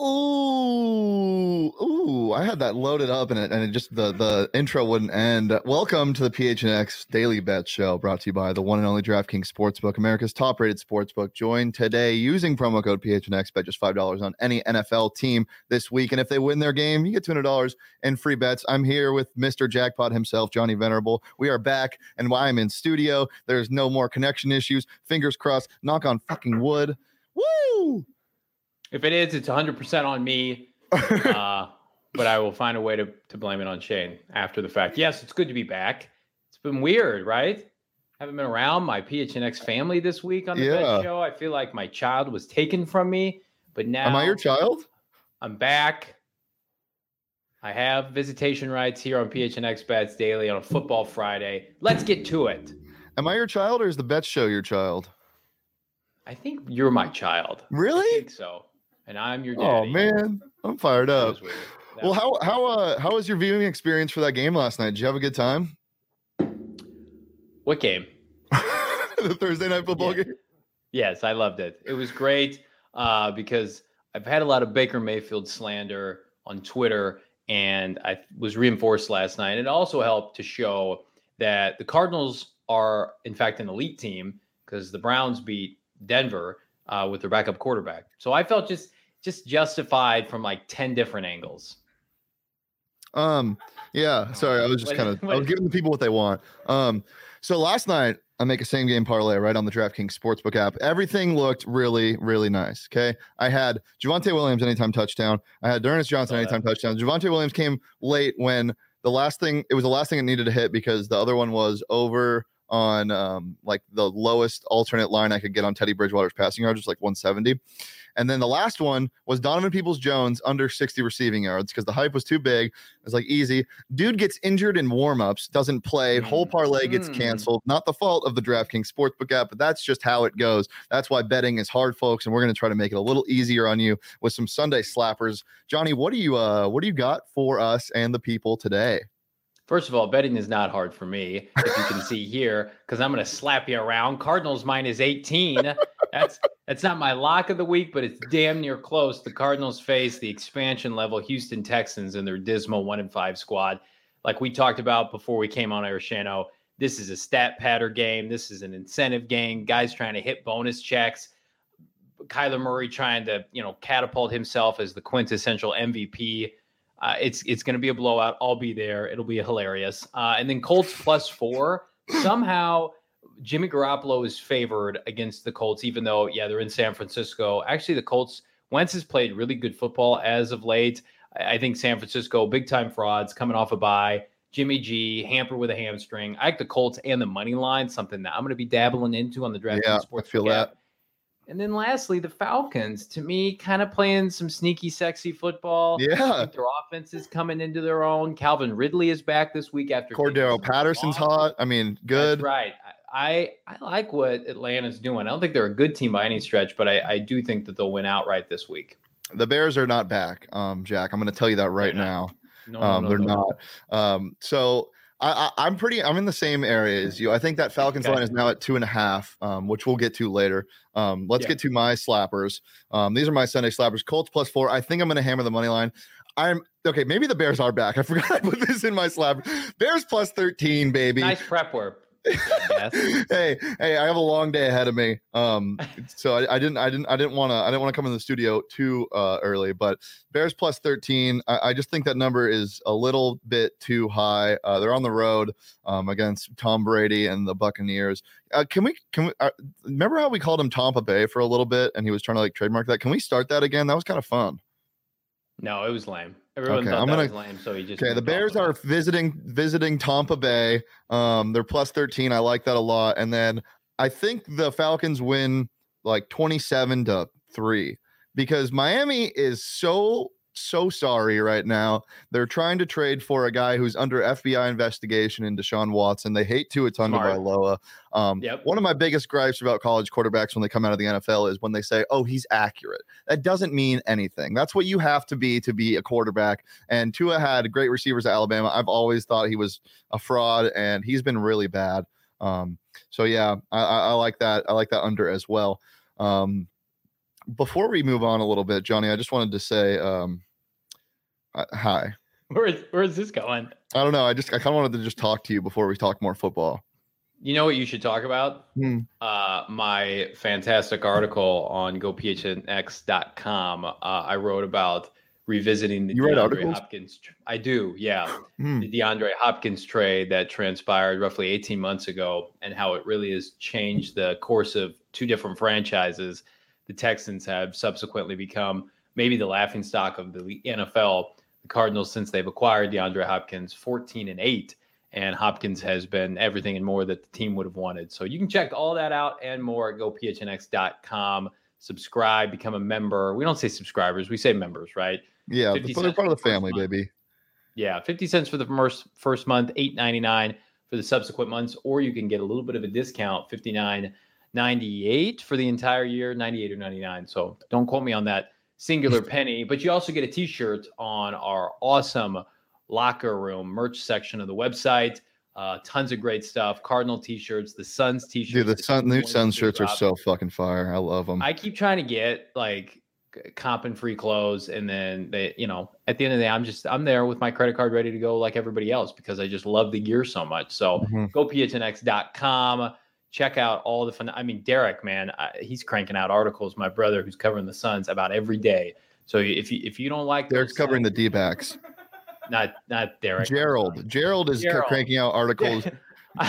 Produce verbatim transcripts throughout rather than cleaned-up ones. Ooh, ooh! I had that loaded up, and it and it just the the intro wouldn't end. Welcome to the P H N X Daily Bet Show, brought to you by the one and only DraftKings Sportsbook, America's top-rated sportsbook. Join today using promo code P H N X. Bet just five dollars on any N F L team this week, and if they win their game, you get two hundred dollars in free bets. I'm here with Mister Jackpot himself, Johnny Venerable. We are back, and I'm in studio. There's no more connection issues. Fingers crossed. Knock on fucking wood. Woo! If it is, it's one hundred percent on me, uh, but I will find a way to, to blame it on Shane after the fact. Yes, it's good to be back. It's been weird, right? Haven't been around my P H N X family this week on the yeah. best show. I feel like my child was taken from me, but now... Am I your child? I'm back. I have visitation rights here on P H N X Bets Daily on a football Friday. Let's get to it. Am I your child, or is the Bet Show your child? I think you're my child. Really? I think so. And I'm your daddy. Oh, man. I'm fired up. Well, how how uh, how was your viewing experience for that game last night? Did you have a good time? What game? The Thursday night football yeah. game? Yes, I loved it. It was great uh, because I've had a lot of Baker Mayfield slander on Twitter, and I was reinforced last night. It also helped to show that the Cardinals are, in fact, an elite team because the Browns beat Denver uh, with their backup quarterback. So I felt just... just justified from like ten different angles. Um, yeah, sorry. I was just kind of, I was giving the people what they want. Um, so last night I make a same game parlay right on the DraftKings Sportsbook app. Everything looked really, really nice. Okay. I had Javante Williams anytime touchdown. I had Darius Johnson anytime uh, touchdown. Javante Williams came late when the last thing, it was the last thing it needed to hit because the other one was over on um like the lowest alternate line I could get on Teddy Bridgewater's passing yards, just like one seventy. And then the last one was Donovan Peoples-Jones under sixty receiving yards because the hype was too big. It was like easy. Dude gets injured in warmups, doesn't play, whole parlay gets canceled. Not the fault of the DraftKings Sportsbook app, but that's just how it goes. That's why betting is hard, folks, and we're going to try to make it a little easier on you with some Sunday slappers. Johnny, what do you uh what do you got for us and the people today? First of all, betting is not hard for me, if you can see here, because I'm going to slap you around. Cardinals minus eighteen. That's that's not my lock of the week, but it's damn near close. The Cardinals face the expansion level Houston Texans and their dismal one and five squad. Like we talked about before we came on air, Shano, this is a stat patter game. This is an incentive game. Guys trying to hit bonus checks. Kyler Murray trying to, you know, catapult himself as the quintessential M V P. Uh, it's it's going to be a blowout. I'll be there. It'll be hilarious. Uh, and then Colts plus four. Somehow, Jimmy Garoppolo is favored against the Colts, even though, yeah, they're in San Francisco. Actually, the Colts, Wentz has played really good football as of late. I, I think San Francisco, big-time frauds, coming off a bye. Jimmy G, hampered with a hamstring. I like the Colts and the money line, something that I'm going to be dabbling into on the DraftKings yeah, Sports. I feel that. And then lastly, the Falcons, to me, kind of playing some sneaky, sexy football. Yeah. Their offense is coming into their own. Calvin Ridley is back this week after Cordarrelle Patterson's hot. I mean, good. That's right. I, I like what Atlanta's doing. I don't think they're a good team by any stretch, but I, I do think that they'll win outright this week. The Bears are not back, um, Jack. I'm going to tell you that right now. No, um, no, they're no. not. Um, so... I, I, I'm pretty. I'm in the same area as you. I think that Falcons okay. line is now at two and a half, um, which we'll get to later. Um, let's yeah. get to my slappers. Um, these are my Sunday slappers. Colts plus four. I think I'm going to hammer the money line. I'm okay. Maybe the Bears are back. I forgot I put this in my slapper. Bears plus thirteen, baby. Nice prep work. hey, hey, I have a long day ahead of me. Um, so I, I didn't, I didn't, I didn't want to, I didn't want to come in the studio too uh, early, but Bears plus thirteen. I, I just think that number is a little bit too high. Uh, they're on the road um, against Tom Brady and the Buccaneers. Uh, can we, can we uh, remember how we called him Tampa Bay for a little bit and he was trying to like trademark that? Can we start that again? That was kind of fun. No, it was lame. Everyone okay, thought I'm that gonna, was lame, so he just okay. The Bears are visiting visiting Tampa Bay. Um, they're plus thirteen. I like that a lot. And then I think the Falcons win like twenty-seven to three because Miami is so so sorry right now. They're trying to trade for a guy who's under F B I investigation in Deshaun Watson. They hate Tua Tagovailoa. Um, yep. One of my biggest gripes about college quarterbacks when they come out of the N F L is when they say, oh, he's accurate. That doesn't mean anything. That's what you have to be to be a quarterback. And Tua had great receivers at Alabama. I've always thought he was a fraud, and he's been really bad. Um, so, yeah, I, I, I like that. I like that under as well. Um, before we move on a little bit, Johnny, I just wanted to say um, – Uh, hi. Where is where is this going? I don't know. I just I kind of wanted to just talk to you before we talk more football. You know what you should talk about? Mm. Uh, my fantastic article on go p h n x dot com. Uh, I wrote about revisiting the you DeAndre Hopkins. Tra- I do, yeah. Mm. The DeAndre Hopkins trade that transpired roughly eighteen months ago, and how it really has changed the course of two different franchises. The Texans have subsequently become maybe the laughingstock of the N F L. The Cardinals, since they've acquired DeAndre Hopkins, fourteen and eight, and Hopkins has been everything and more that the team would have wanted. So you can check all that out and more at go p h n x dot com. Subscribe, become a member. We don't say subscribers, we say members, right? Yeah, they're part of the family, baby. Yeah, fifty cents for the first first month, eight ninety-nine for the subsequent months, or you can get a little bit of a discount, fifty-nine ninety-eight for the entire year, ninety-eight or ninety-nine. So don't quote me on that singular penny, but you also get a t-shirt on our awesome locker room merch section of the website. Uh, tons of great stuff. Cardinal t-shirts, the Suns t-shirts. Dude, the sun, new Suns shirts are so fucking fire. I love them. I keep trying to get like comp and free clothes. And then they, you know, at the end of the day, I'm just, I'm there with my credit card ready to go like everybody else because I just love the gear so much. So mm-hmm. go p h n x dot com. Check out all the fun. I mean, Derek, man, I, he's cranking out articles. My brother, who's covering the Suns, about every day. So if you if you don't like, Derek's covering Suns, the D-backs. Not not Derek. Gerald. Gerald is Gerald. cranking out articles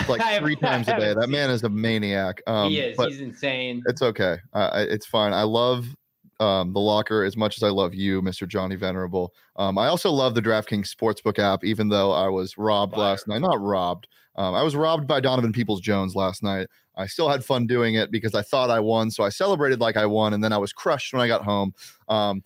like three times a day. That man is a maniac. Um, he is. He's insane. It's okay. Uh, it's fine. I love um, the locker as much as I love you, Mister Johnny Venerable. Um, I also love the DraftKings Sportsbook app, even though I was robbed Fire. last night. Not robbed. Um, I was robbed by Donovan Peoples-Jones last night. I still had fun doing it because I thought I won. So I celebrated like I won, and then I was crushed when I got home. Um,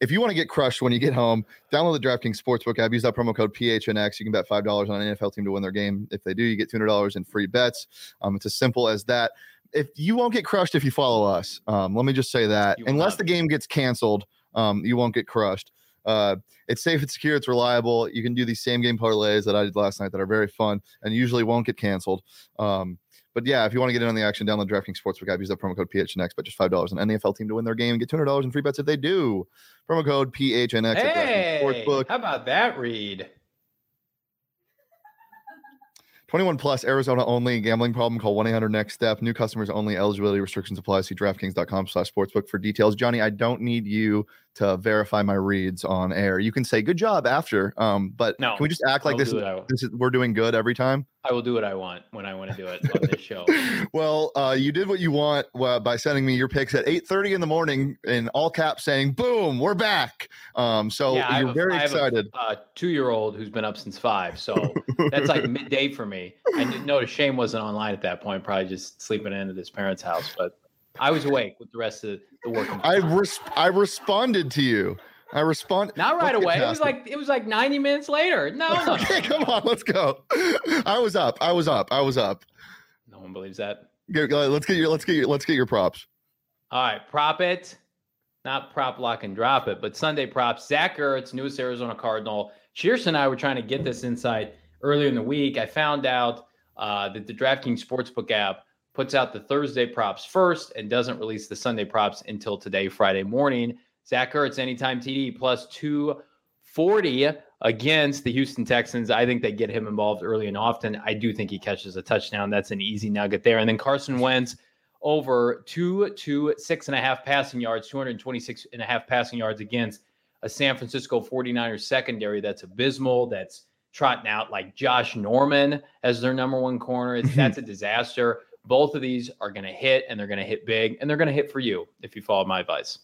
if you want to get crushed when you get home, download the DraftKings Sportsbook app. Use that promo code P H N X. You can bet five dollars on an N F L team to win their game. If they do, you get two hundred dollars in free bets. Um, it's as simple as that. If you won't get crushed if you follow us. Um, let me just say that. Unless the game gets canceled, um, you won't get crushed. Uh, it's safe, it's secure, it's reliable. You can do these same game parlays that I did last night that are very fun and usually won't get canceled. Um, but yeah, if you want to get in on the action, download DraftKings Sportsbook app. Use that promo code P H N X, but just five dollars on an N F L team to win their game and get two hundred dollars in free bets if they do. Promo code P H N X. Hey, at DraftKings Sportsbook. How about that, Reed? twenty-one plus, Arizona only, gambling problem, call one eight hundred next step. New customers only, eligibility restrictions apply. See DraftKings dot com slash sportsbook for details. Johnny, I don't need you to verify my reads on air. You can say good job after, um, but no, can we just act like this is, this is we're doing good every time? I will do what I want when I want to do it on this show. Well, uh, you did what you want uh, by sending me your picks at eight thirty in the morning in all caps saying, boom, we're back. Um, so yeah, you're a, very I excited. I have a uh, two-year-old who's been up since five, so that's like midday for me. I didn't notice Shane wasn't online at that point, probably just sleeping in at his parents' house. But I was awake with the rest of the work. I res- I responded to you. I responded not right away. It was like it was like ninety minutes later. No, no, okay, no, come no. on, let's go. I was up. I was up. I was up. No one believes that. Let's get your let's get your let's get your props. All right, prop it, not prop lock and drop it, but Sunday props. Zach Ertz, newest Arizona Cardinal. Shearson and I were trying to get this insight. Earlier in the week, I found out uh, that the DraftKings Sportsbook app puts out the Thursday props first and doesn't release the Sunday props until today, Friday morning. Zach Ertz, anytime T D, plus two forty against the Houston Texans. I think they get him involved early and often. I do think he catches a touchdown. That's an easy nugget there. And then Carson Wentz over two to six and a half passing yards, two hundred twenty-six and a half passing yards against a San Francisco 49ers secondary that's abysmal, that's trotting out like Josh Norman as their number one corner. It's, that's a disaster. Both of these are going to hit, and they're going to hit big, and they're going to hit for you if you follow my advice.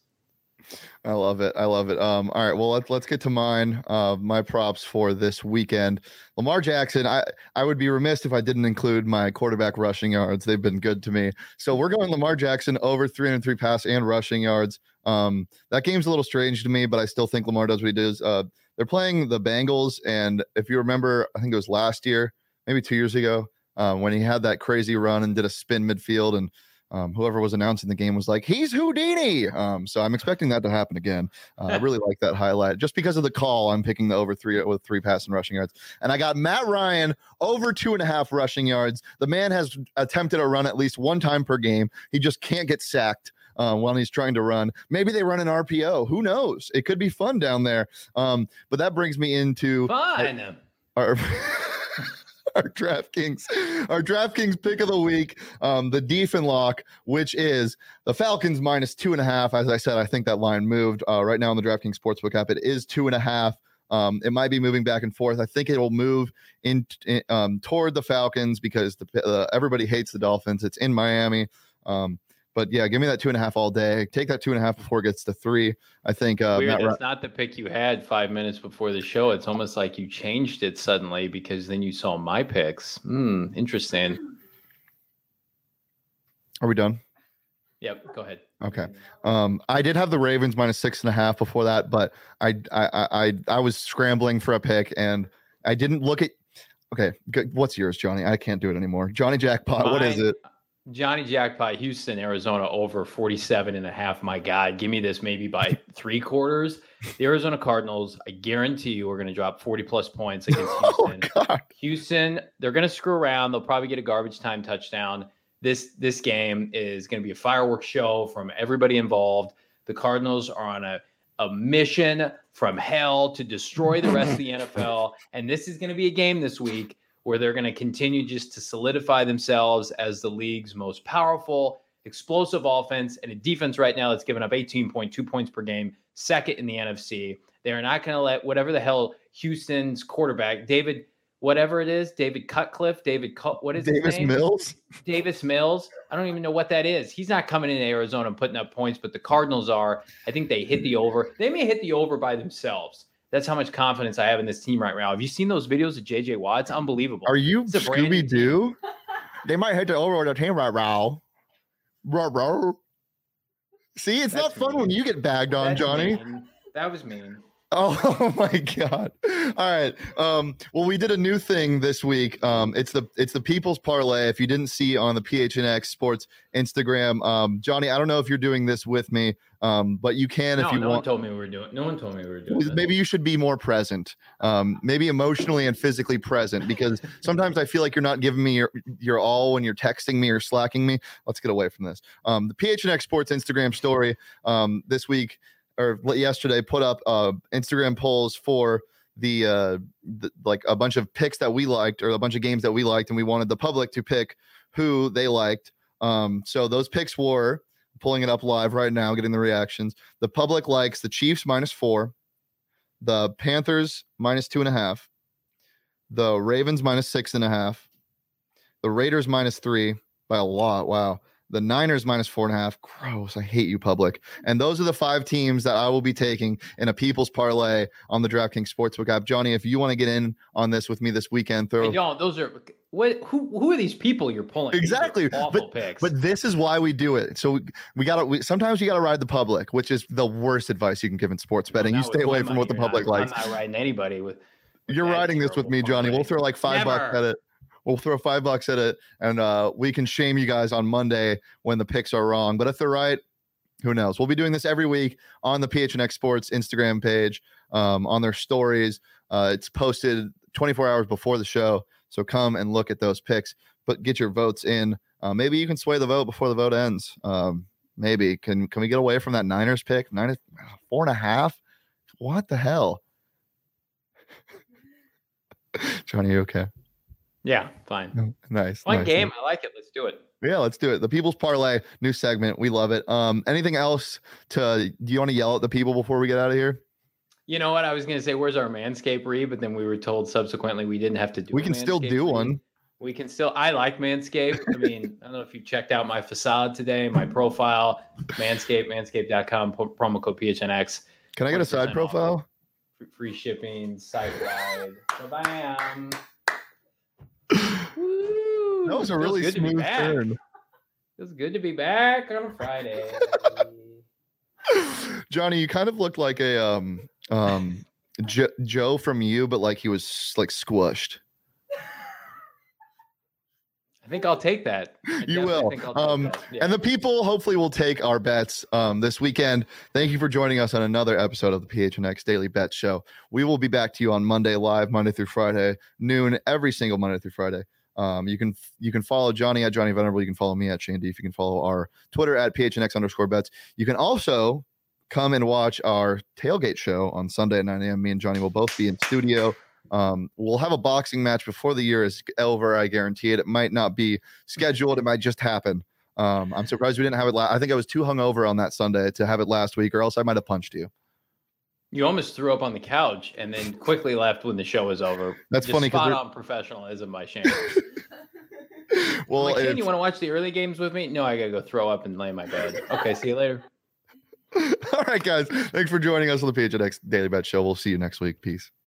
I love it. I love it. Um, all right. Well, let's, let's get to mine. Uh, my props for this weekend, Lamar Jackson. I, I would be remiss if I didn't include my quarterback rushing yards. They've been good to me. So we're going Lamar Jackson over three hundred three pass and rushing yards. Um, that game's a little strange to me, but I still think Lamar does what he does. Uh, they're playing the Bengals. And if you remember, I think it was last year, maybe two years ago, uh, when he had that crazy run and did a spin midfield, and Um, whoever was announcing the game was like, he's Houdini. Um, so I'm expecting that to happen again. Uh, I really like that highlight. Just because of the call, I'm picking the over three with three pass and rushing yards. And I got Matt Ryan over two and a half rushing yards. The man has attempted a run at least one time per game. He just can't get sacked uh, while he's trying to run. Maybe they run an R P O. Who knows? It could be fun down there. Um, but that brings me into fun. Our, our Our DraftKings, our DraftKings pick of the week, um, the Defen lock, which is the Falcons minus two and a half. As I said, I think that line moved uh, right now on the DraftKings Sportsbook app. It is two and a half. Um, it might be moving back and forth. I think it will move in, in um, toward the Falcons because the, uh, everybody hates the Dolphins. It's in Miami. Um, but yeah, give me that two and a half all day. Take that two and a half before it gets to three. I think uh, Weird, Matt Ryan- that's not the pick you had five minutes before the show. It's almost like you changed it suddenly because then you saw my picks. Hmm, interesting. Are we done? Yep, go ahead. Okay. Um, I did have the Ravens minus six and a half before that, but I I I I was scrambling for a pick and I didn't look at. Okay, what's yours, Johnny? I can't do it anymore. Johnny Jackpot. Mine- what is it? Johnny Jackpot, Houston, Arizona, over forty-seven and a half. My God, give me this maybe by three quarters. The Arizona Cardinals, I guarantee you, are going to drop forty-plus points against Houston. Oh, Houston, they're going to screw around. They'll probably get a garbage time touchdown. This this game is going to be a fireworks show from everybody involved. The Cardinals are on a, a mission from hell to destroy the rest of the N F L, and this is going to be a game this week where they're going to continue just to solidify themselves as the league's most powerful, explosive offense and a defense right now that's given up eighteen point two points per game, second in the N F C. They're not going to let whatever the hell Houston's quarterback, David, whatever it is, David Cutcliffe, David, Cut, what is his name? Davis Mills? Davis Mills. I don't even know what that is. He's not coming into Arizona and putting up points, but the Cardinals are. I think they hit the over. They may hit the over by themselves. That's how much confidence I have in this team right now. Have you seen those videos of J J Watt? It's unbelievable. Are you Scooby-Doo? They might hit the over the team right now. Ruh, ruh. See, it's That's not fun mean. When you get bagged on, That's Johnny. Mean. That was mean. Oh my God. All right. Um, well, we did a new thing this week. Um, it's the it's the People's Parlay. If you didn't see on the P H N X Sports Instagram, um, Johnny, I don't know if you're doing this with me, um, but you can no, if you no want. No one told me we were doing. No one told me we were doing. Maybe this. You should be more present, um, maybe emotionally and physically present, because sometimes I feel like you're not giving me your, your all when you're texting me or slacking me. Let's get away from this. Um, the P H N X Sports Instagram story um, this week. Or yesterday put up uh, Instagram polls for the, uh, the like a bunch of picks that we liked or a bunch of games that we liked, and we wanted the public to pick who they liked. Um, so those picks were, pulling it up live right now, getting the reactions. The public likes the Chiefs minus four, the Panthers minus two and a half, the Ravens minus six and a half, the Raiders minus three by a lot. Wow. The Niners minus four and a half. Gross. I hate you, public. And those are the five teams that I will be taking in a People's Parlay on the DraftKings Sportsbook app. Johnny, if you want to get in on this with me this weekend, throw. I don't. Those are what? Who? Who are these people you're pulling? Exactly. Awful but, picks. But this is why we do it. So we, we got to. Sometimes you got to ride the public, which is the worst advice you can give in sports betting. No, you stay away from what the public not, likes. I'm not riding anybody with. with you're riding this with me, Johnny. We'll throw like five Never. bucks at it. We'll throw five bucks at it, and uh, we can shame you guys on Monday when the picks are wrong. But if they're right, who knows? We'll be doing this every week on the P H N X Sports Instagram page, um, on their stories. Uh, it's posted twenty-four hours before the show, so come and look at those picks. But get your votes in. Uh, maybe you can sway the vote before the vote ends. Um, maybe. Can can we get away from that Niners pick? Niners, four and a half? What the hell? Johnny, you okay? Yeah, fine. Nice. Fun nice, game. Nice. I like it. Let's do it. Yeah, let's do it. The People's Parlay, new segment. We love it. Um, anything else to do you want to yell at the people before we get out of here? You know what? I was gonna say, where's our Manscaped read? But then we were told subsequently we didn't have to do we can Manscaped still do read. One. We can still I like Manscaped. I mean, I don't know if you checked out my facade today, my profile, Manscaped, manscaped dot com, promo code P H N X. Can I get a side profile? Off. Free shipping, site wide. Bam. Woo. That was a really smooth turn. Feels good to be back on a Friday. Johnny, you kind of looked like a um um jo- Joe from You, but like he was like squished. I think I'll take that. I you will. Um, that. Yeah. And the people hopefully will take our bets um, this weekend. Thank you for joining us on another episode of the P H N X Daily Bet Show. We will be back to you on Monday live, Monday through Friday, noon, every single Monday through Friday. Um, you can you can follow Johnny at Johnny Venerable. You can follow me at Shane Deef. You can follow our Twitter at P H N X underscore bets. You can also come and watch our tailgate show on Sunday at nine a.m. Me and Johnny will both be in studio. Um, we'll have a boxing match before the year is over. I guarantee it. It might not be scheduled. It might just happen. Um, I'm surprised we didn't have it. La- I think I was too hungover on that Sunday to have it last week, or else I might have punched you. You almost threw up on the couch and then quickly left when the show was over. That's just funny. Spot on professionalism by Shane. Well, like, Shane, you want to watch the early games with me? No, I gotta go throw up and lay in my bed. Okay, see you later. All right, guys. Thanks for joining us on the P H N X Daily Bet Show. We'll see you next week. Peace.